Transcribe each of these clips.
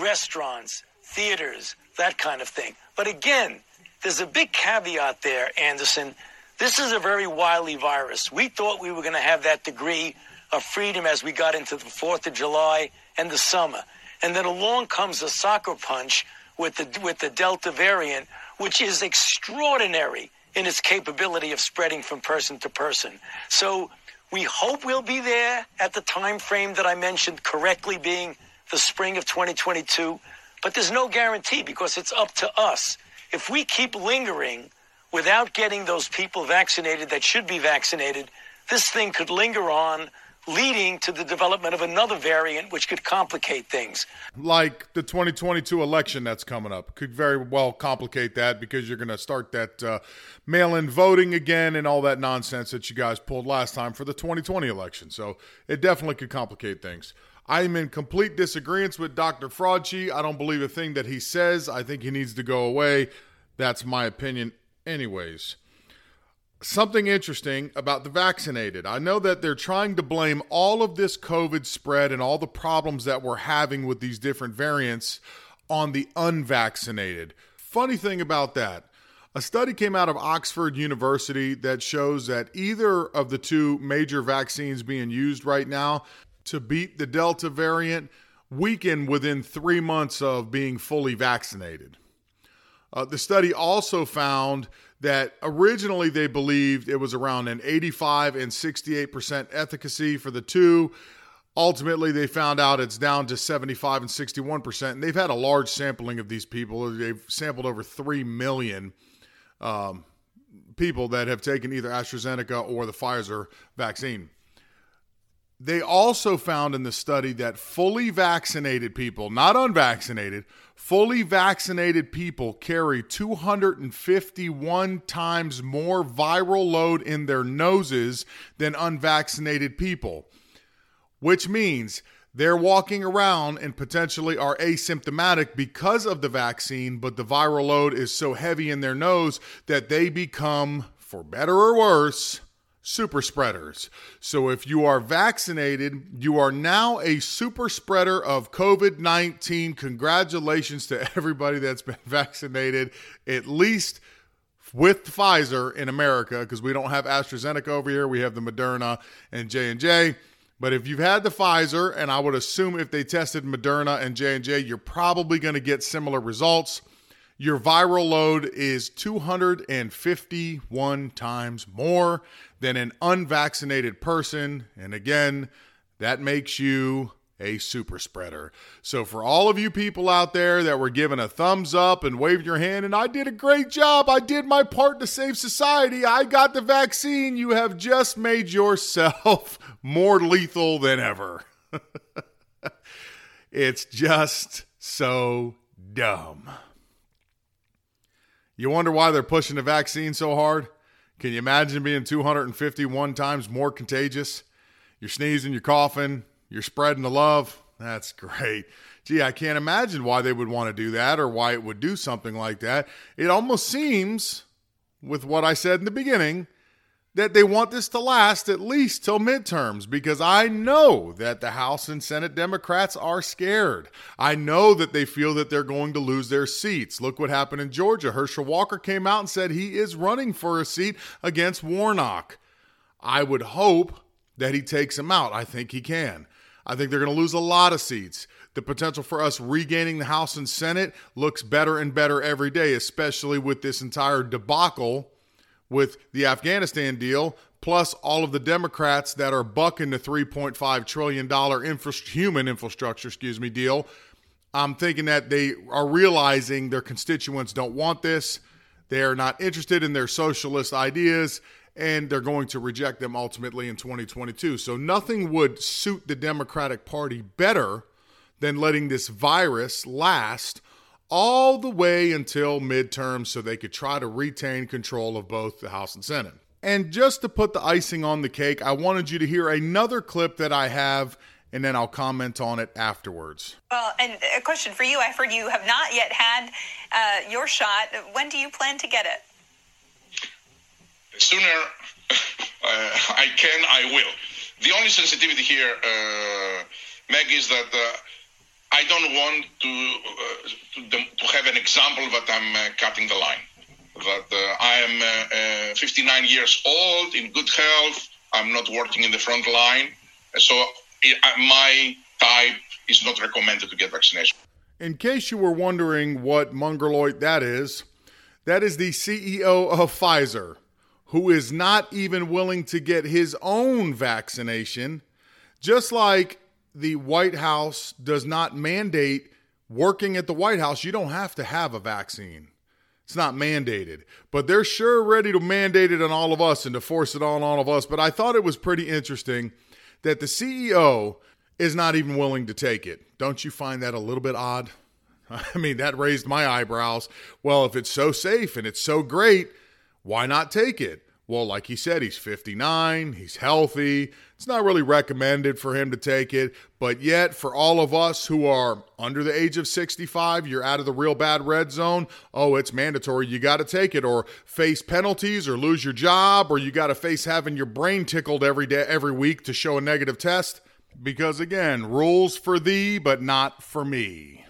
Restaurants, theaters, that kind of thing. But again, there's a big caveat there, Anderson. This is a very wily virus. We thought we were going to have that degree of freedom as we got into the 4th of July and the summer. And then along comes the sucker punch with the Delta variant, which is extraordinary in its capability of spreading from person to person. So we hope we'll be there at the time frame that I mentioned correctly, being the spring of 2022, but there's no guarantee because it's up to us. If we keep lingering without getting those people vaccinated that should be vaccinated, this thing could linger on, leading to the development of another variant which could complicate things. Like the 2022 election that's coming up could very well complicate that, because you're going to start that mail-in voting again and all that nonsense that you guys pulled last time for the 2020 election. So it definitely could complicate things. I'm in complete disagreement with Dr. Fraudchi. I don't believe a thing that he says. I think he needs to go away. That's my opinion anyways. Something interesting about the vaccinated. I know that they're trying to blame all of this COVID spread and all the problems that we're having with these different variants on the unvaccinated. Funny thing about that, a study came out of Oxford University that shows that either of the two major vaccines being used right now to beat the Delta variant weaken within 3 months of being fully vaccinated. The study also found that originally they believed it was around an 85 and 68% efficacy for the two. Ultimately, they found out it's down to 75 and 61%. And they've had a large sampling of these people. They've sampled over 3 million people that have taken either AstraZeneca or the Pfizer vaccine. They also found in the study that fully vaccinated people, not unvaccinated, fully vaccinated people carry 251 times more viral load in their noses than unvaccinated people, which means they're walking around and potentially are asymptomatic because of the vaccine, but the viral load is so heavy in their nose that they become, for better or worse, super spreaders. So if you are vaccinated, you are now a super spreader of COVID-19. Congratulations to everybody that's been vaccinated, at least with Pfizer in America, because we don't have AstraZeneca over here. We have the Moderna and J&J. But if you've had the Pfizer, and I would assume if they tested Moderna and J&J, you're probably going to get similar results. Your viral load is 251 times more than an unvaccinated person. And again, that makes you a super spreader. So for all of you people out there that were giving a thumbs up and waving your hand, and I did a great job, I did my part to save society, I got the vaccine, you have just made yourself more lethal than ever. It's just so dumb. You wonder why they're pushing the vaccine so hard? Can you imagine being 251 times more contagious? You're sneezing, you're coughing, you're spreading the love. That's great. Gee, I can't imagine why they would want to do that or why it would do something like that. It almost seems, with what I said in the beginning, that they want this to last at least till midterms, because I know that the House and Senate Democrats are scared. I know that they feel that they're going to lose their seats. Look what happened in Georgia. Herschel Walker came out and said he is running for a seat against Warnock. I would hope that he takes him out. I think he can. I think they're going to lose a lot of seats. The potential for us regaining the House and Senate looks better and better every day, especially with this entire debacle with the Afghanistan deal, plus all of the Democrats that are bucking the $3.5 trillion human infrastructure deal. I'm thinking that they are realizing their constituents don't want this. They are not interested in their socialist ideas, and they're going to reject them ultimately in 2022. So nothing would suit the Democratic Party better than letting this virus last all the way until midterms, so they could try to retain control of both the House and Senate. And just to put the icing on the cake, I wanted you to hear another clip that I have, and then I'll comment on it afterwards. Well, and a question for you. I've heard you have not yet had your shot. When do you plan to get it? Sooner I can, I will. The only sensitivity here, Meg, is that I don't want to have an example that I'm cutting the line, that I am 59 years old, in good health, I'm not working in the front line, so my type is not recommended to get vaccination. In case you were wondering what Mungerloid that is the CEO of Pfizer, who is not even willing to get his own vaccination, just like the White House does not mandate working at the White House. You don't have to have a vaccine. It's not mandated, but they're sure ready to mandate it on all of us and to force it on all of us. But I thought it was pretty interesting that the CEO is not even willing to take it. Don't you find that a little bit odd? I mean, that raised my eyebrows. Well, if it's so safe and it's so great, why not take it? Well, like he said, he's 59, he's healthy, it's not really recommended for him to take it, but yet for all of us who are under the age of 65, you're out of the real bad red zone, oh, it's mandatory, you got to take it, or face penalties, or lose your job, or you got to face having your brain tickled every day, every week to show a negative test, because again, rules for thee, but not for me.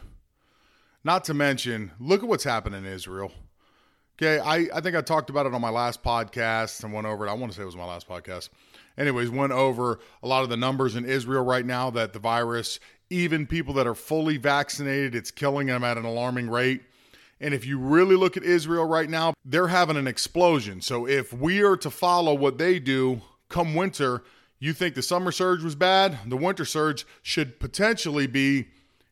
Not to mention, look at what's happening in Israel. Okay, I think I talked about it on my last podcast and went over it. I want to say it was my last podcast. Anyways, went over a lot of the numbers in Israel right now that the virus, even people that are fully vaccinated, it's killing them at an alarming rate. And if you really look at Israel right now, they're having an explosion. So if we are to follow what they do come winter, you think the summer surge was bad? The winter surge should potentially be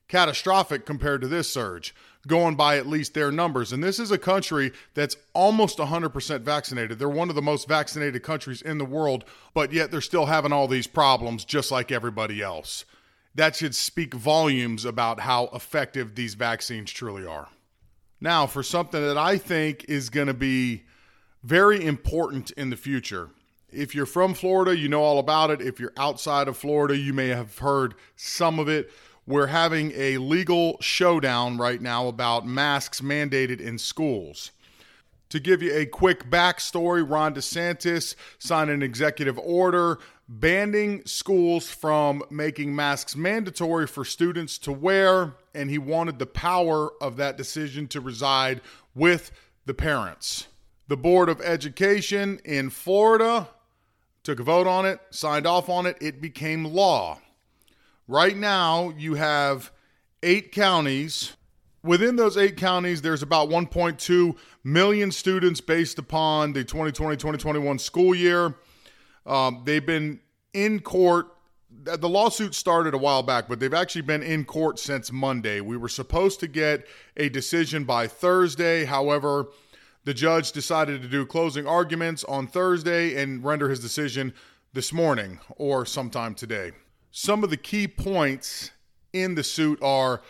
catastrophic compared to this surge, going by at least their numbers. And this is a country that's almost 100% vaccinated. They're one of the most vaccinated countries in the world, but yet they're still having all these problems just like everybody else. That should speak volumes about how effective these vaccines truly are. Now, for something that I think is going to be very important in the future. If you're from Florida, you know all about it. If you're outside of Florida, you may have heard some of it. We're having a legal showdown right now about masks mandated in schools. To give you a quick backstory, Ron DeSantis signed an executive order banning schools from making masks mandatory for students to wear, and he wanted the power of that decision to reside with the parents. The Board of Education in Florida took a vote on it, signed off on it. It became law. Right now, you have 8 counties. Within those 8 counties, there's about 1.2 million students based upon the 2020-2021 school year. They've been in court. The lawsuit started a while back, but they've actually been in court since Monday. We were supposed to get a decision by Thursday. However, the judge decided to do closing arguments on Thursday and render his decision this morning or sometime today. Some of the key points in the suit are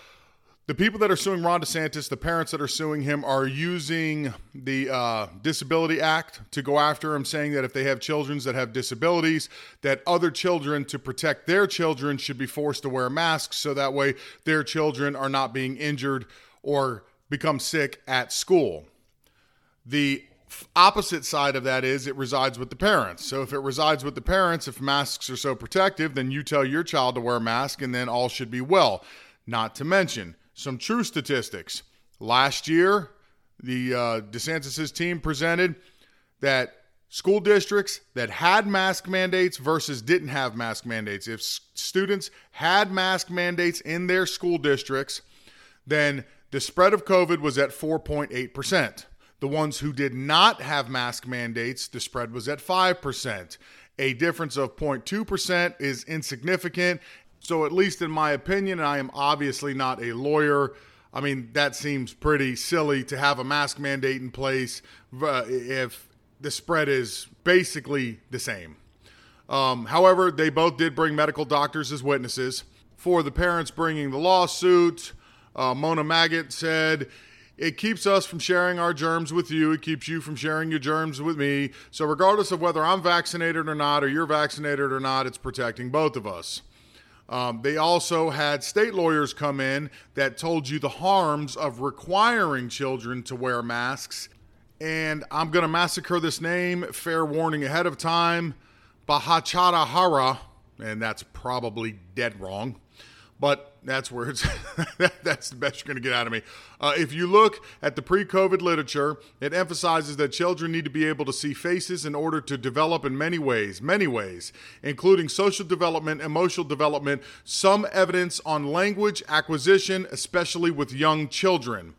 the people that are suing Ron DeSantis, the parents that are suing him, are using the Disability Act to go after him, saying that if they have children that have disabilities, that other children, to protect their children, should be forced to wear masks so that way their children are not being injured or become sick at school. The opposite side of that is it resides with the parents. So if it resides with the parents, if masks are so protective, then you tell your child to wear a mask and then all should be well. Not to mention some true statistics. Last year, the DeSantis' team presented that school districts that had mask mandates versus didn't have mask mandates. If students had mask mandates in their school districts, then the spread of COVID was at 4.8%. The ones who did not have mask mandates, the spread was at 5%. A difference of 0.2% is insignificant. So at least in my opinion, and I am obviously not a lawyer, I mean, that seems pretty silly to have a mask mandate in place if the spread is basically the same. However, they both did bring medical doctors as witnesses. For the parents bringing the lawsuit, Mona Maggot said, "It keeps us from sharing our germs with you. It keeps you from sharing your germs with me. So regardless of whether I'm vaccinated or not, or you're vaccinated or not, it's protecting both of us." They also had state lawyers come in that told you the harms of requiring children to wear masks. And I'm going to massacre this name, fair warning ahead of time, Bahachadahara, and that's probably dead wrong, but that's where it's, that's the best you're going to get out of me. If you look at the pre-COVID literature, it emphasizes that children need to be able to see faces in order to develop in many ways, including social development, emotional development, some evidence on language acquisition, especially with young children.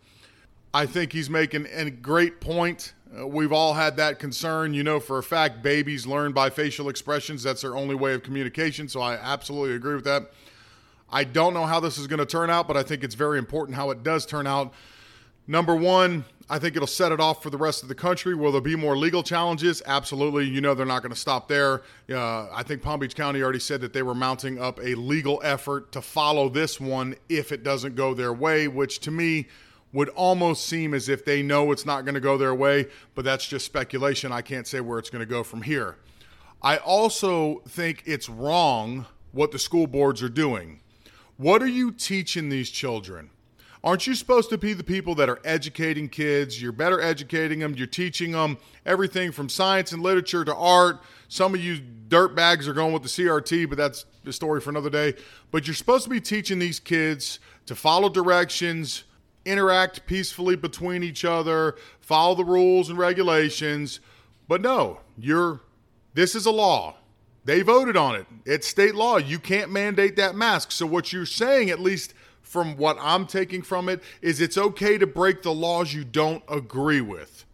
I think he's making a great point. We've all had that concern. You know for a fact, babies learn by facial expressions. That's their only way of communication, so I absolutely agree with that. I don't know how this is going to turn out, but I think it's very important how it does turn out. Number one, I think it'll set it off for the rest of the country. Will there be more legal challenges? Absolutely. You know they're not going to stop there. I think Palm Beach County already said that they were mounting up a legal effort to follow this one if it doesn't go their way, which to me would almost seem as if they know it's not going to go their way, but that's just speculation. I can't say where it's going to go from here. I also think it's wrong what the school boards are doing. What are you teaching these children? Aren't you supposed to be the people that are educating kids? You're better educating them. You're teaching them everything from science and literature to art. Some of you dirtbags are going with the CRT, but that's a story for another day. But you're supposed to be teaching these kids to follow directions, interact peacefully between each other, follow the rules and regulations. But no, this is a law. They voted on it. It's state law. You can't mandate that mask. So what you're saying, at least from what I'm taking from it, is it's okay to break the laws you don't agree with.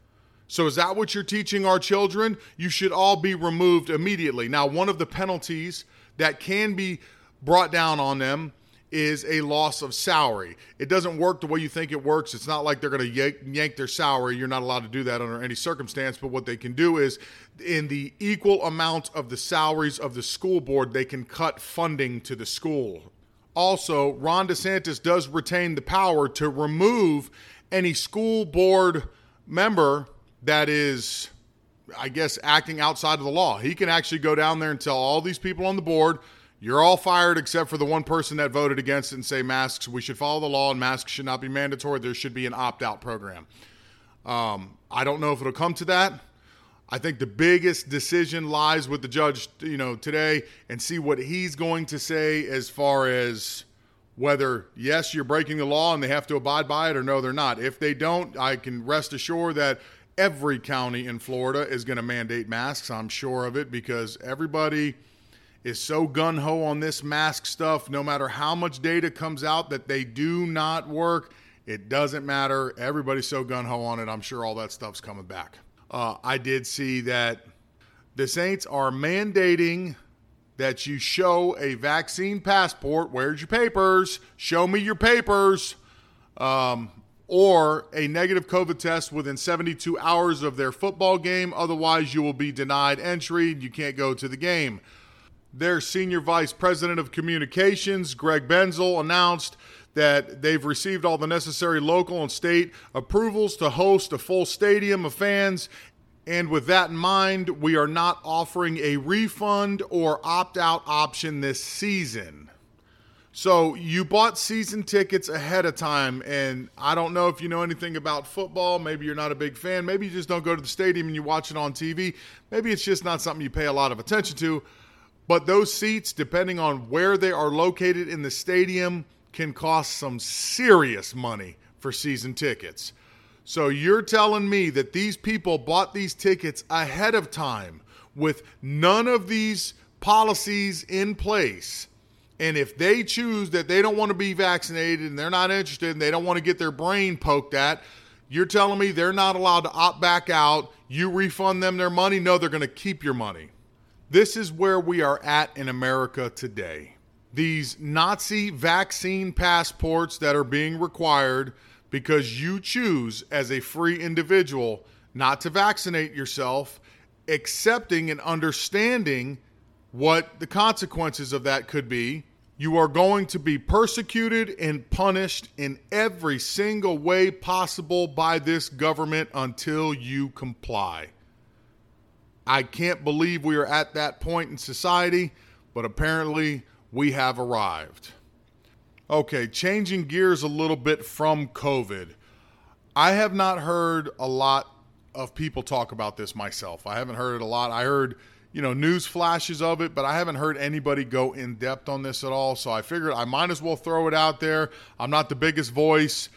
So is that what you're teaching our children? You should all be removed immediately. Now, one of the penalties that can be brought down on them is a loss of salary. It doesn't work the way you think it works. It's not like they're going to yank their salary. You're not allowed to do that under any circumstance. But what they can do is, in the equal amount of the salaries of the school board, they can cut funding to the school. Also, Ron DeSantis does retain the power to remove any school board member that is, I guess, acting outside of the law. He can actually go down there and tell all these people on the board, you're all fired except for the one person that voted against it, and say masks, we should follow the law and masks should not be mandatory. There should be an opt-out program. I don't know if it'll come to that. I think the biggest decision lies with the judge, today, and see what he's going to say as far as whether, yes, you're breaking the law and they have to abide by it, or no, they're not. If they don't, I can rest assured that every county in Florida is going to mandate masks. I'm sure of it, because everybody is so gung-ho on this mask stuff, no matter how much data comes out that they do not work, it doesn't matter. Everybody's so gung-ho on it, I'm sure all that stuff's coming back. I did see that the Saints are mandating that you show a vaccine passport. Where's your papers? Show me your papers. Or a negative COVID test within 72 hours of their football game. Otherwise, you will be denied entry. You can't go to the game. Their senior vice president of communications, Greg Benzel, announced that they've received all the necessary local and state approvals to host a full stadium of fans. And with that in mind, we are not offering a refund or opt-out option this season. So you bought season tickets ahead of time, and I don't know if you know anything about football. Maybe you're not a big fan. Maybe you just don't go to the stadium and you watch it on TV. Maybe it's just not something you pay a lot of attention to. But those seats, depending on where they are located in the stadium, can cost some serious money for season tickets. So you're telling me that these people bought these tickets ahead of time with none of these policies in place. And if they choose that they don't want to be vaccinated and they're not interested and they don't want to get their brain poked at, you're telling me they're not allowed to opt back out. You refund them their money? No, they're going to keep your money. This is where we are at in America today. These Nazi vaccine passports that are being required because you choose as a free individual not to vaccinate yourself, accepting and understanding what the consequences of that could be. You are going to be persecuted and punished in every single way possible by this government until you comply. I can't believe we are at that point in society, but apparently we have arrived. Okay, changing gears a little bit from COVID. I have not heard a lot of people talk about this myself. I haven't heard it a lot. I heard, news flashes of it, but I haven't heard anybody go in depth on this at all. So I figured I might as well throw it out there. I'm not the biggest voice.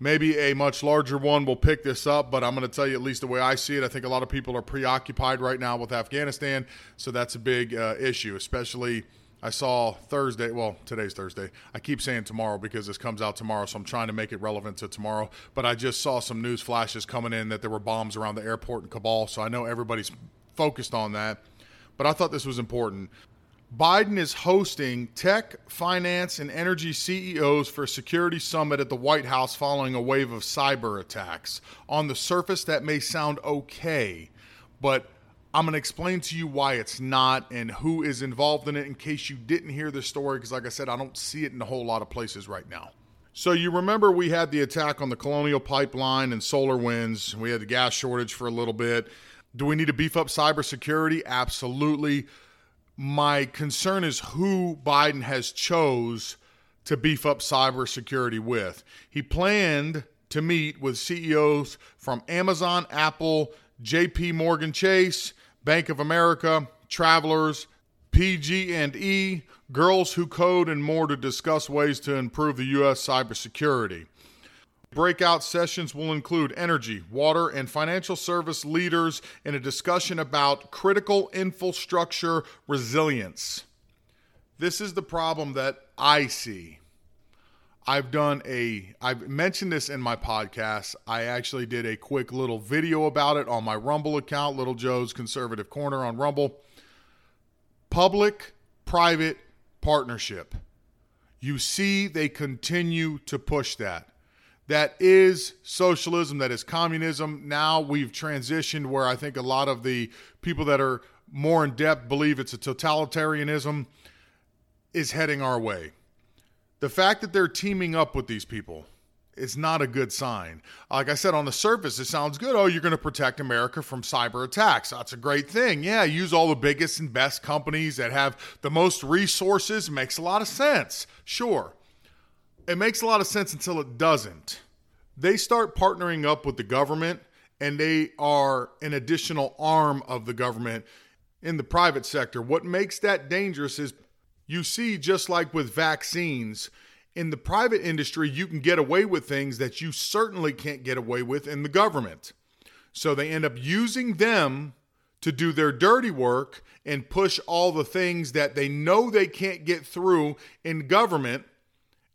Maybe a much larger one will pick this up, but I'm going to tell you at least the way I see it. I think a lot of people are preoccupied right now with Afghanistan, so that's a big issue, especially I saw Thursday. Well, today's Thursday. I keep saying tomorrow because this comes out tomorrow, so I'm trying to make it relevant to tomorrow. But I just saw some news flashes coming in that there were bombs around the airport in Kabul, so I know everybody's focused on that. But I thought this was important. Biden is hosting tech, finance, and energy CEOs for a security summit at the White House following a wave of cyber attacks. On the surface, that may sound okay, but I'm going to explain to you why it's not and who is involved in it in case you didn't hear the story, because like I said, I don't see it in a whole lot of places right now. So you remember we had the attack on the Colonial Pipeline and SolarWinds. We had the gas shortage for a little bit. Do we need to beef up cybersecurity? Absolutely. My concern is who Biden has chose to beef up cybersecurity with. He planned to meet with CEOs from Amazon, Apple, JPMorgan Chase, Bank of America, Travelers, PG&E, Girls Who Code, and more to discuss ways to improve the U.S. cybersecurity. Breakout sessions will include energy, water, and financial service leaders in a discussion about critical infrastructure resilience. This is the problem that I see. I've mentioned this in my podcast. I actually did a quick little video about it on my Rumble account, Little Joe's Conservative Corner on Rumble. Public-private partnership. You see they continue to push that. That is socialism. That is communism. Now we've transitioned where I think a lot of the people that are more in depth believe it's a totalitarianism is heading our way. The fact that they're teaming up with these people is not a good sign. Like I said, on the surface, it sounds good. Oh, you're going to protect America from cyber attacks. That's a great thing. Yeah, use all the biggest and best companies that have the most resources. Makes a lot of sense. Sure. It makes a lot of sense until it doesn't. They start partnering up with the government, and they are an additional arm of the government in the private sector. What makes that dangerous is you see, just like with vaccines, in the private industry, you can get away with things that you certainly can't get away with in the government. So they end up using them to do their dirty work and push all the things that they know they can't get through in government.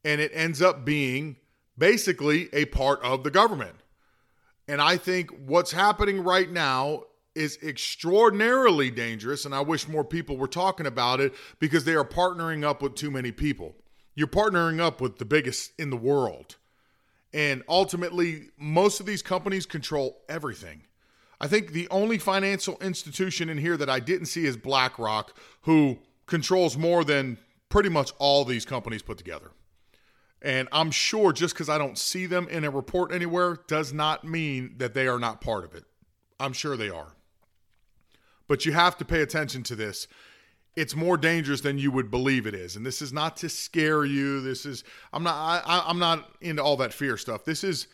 And it ends up being basically a part of the government. And I think what's happening right now is extraordinarily dangerous. And I wish more people were talking about it because they are partnering up with too many people. You're partnering up with the biggest in the world. And ultimately, most of these companies control everything. I think the only financial institution in here that I didn't see is BlackRock, who controls more than pretty much all these companies put together. And I'm sure just because I don't see them in a report anywhere does not mean that they are not part of it. I'm sure they are. But you have to pay attention to this. It's more dangerous than you would believe it is. And this is not to scare you. This is, I'm not into all that fear stuff. This is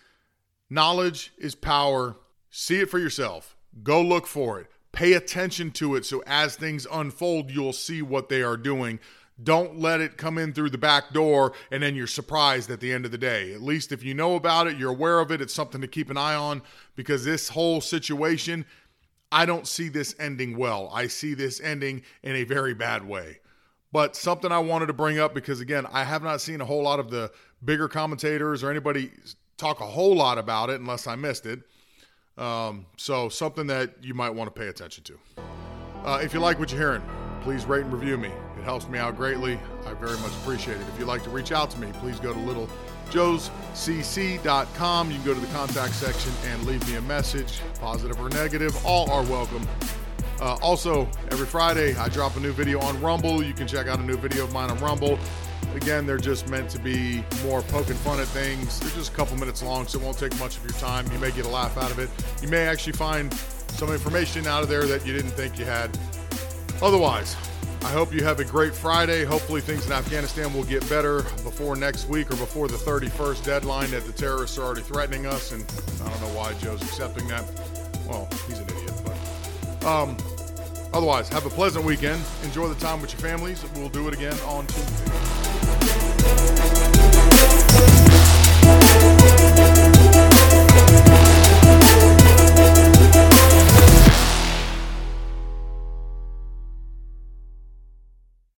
knowledge is power. See it for yourself. Go look for it. Pay attention to it. So as things unfold, you'll see what they are doing. Don't let it come in through the back door and then you're surprised at the end of the day. At least if you know about it, you're aware of it, it's something to keep an eye on because this whole situation, I don't see this ending well. I see this ending in a very bad way. But something I wanted to bring up because, again, I have not seen a whole lot of the bigger commentators or anybody talk a whole lot about it unless I missed it. So something that you might want to pay attention to. If you like what you're hearing, please rate and review me. It helps me out greatly. I very much appreciate it. If you'd like to reach out to me, please go to littlejoescc.com. You can go to the contact section and leave me a message, positive or negative. All are welcome. Also, every Friday, I drop a new video on Rumble. You can check out a new video of mine on Rumble. Again, they're just meant to be more poking fun at things. They're just a couple minutes long, so it won't take much of your time. You may get a laugh out of it. You may actually find some information out of there that you didn't think you had. Otherwise, I hope you have a great Friday. Hopefully things in Afghanistan will get better before next week or before the 31st deadline that the terrorists are already threatening us. And I don't know why Joe's accepting that. Well, he's an idiot. But otherwise, have a pleasant weekend. Enjoy the time with your families. We'll do it again on Tuesday.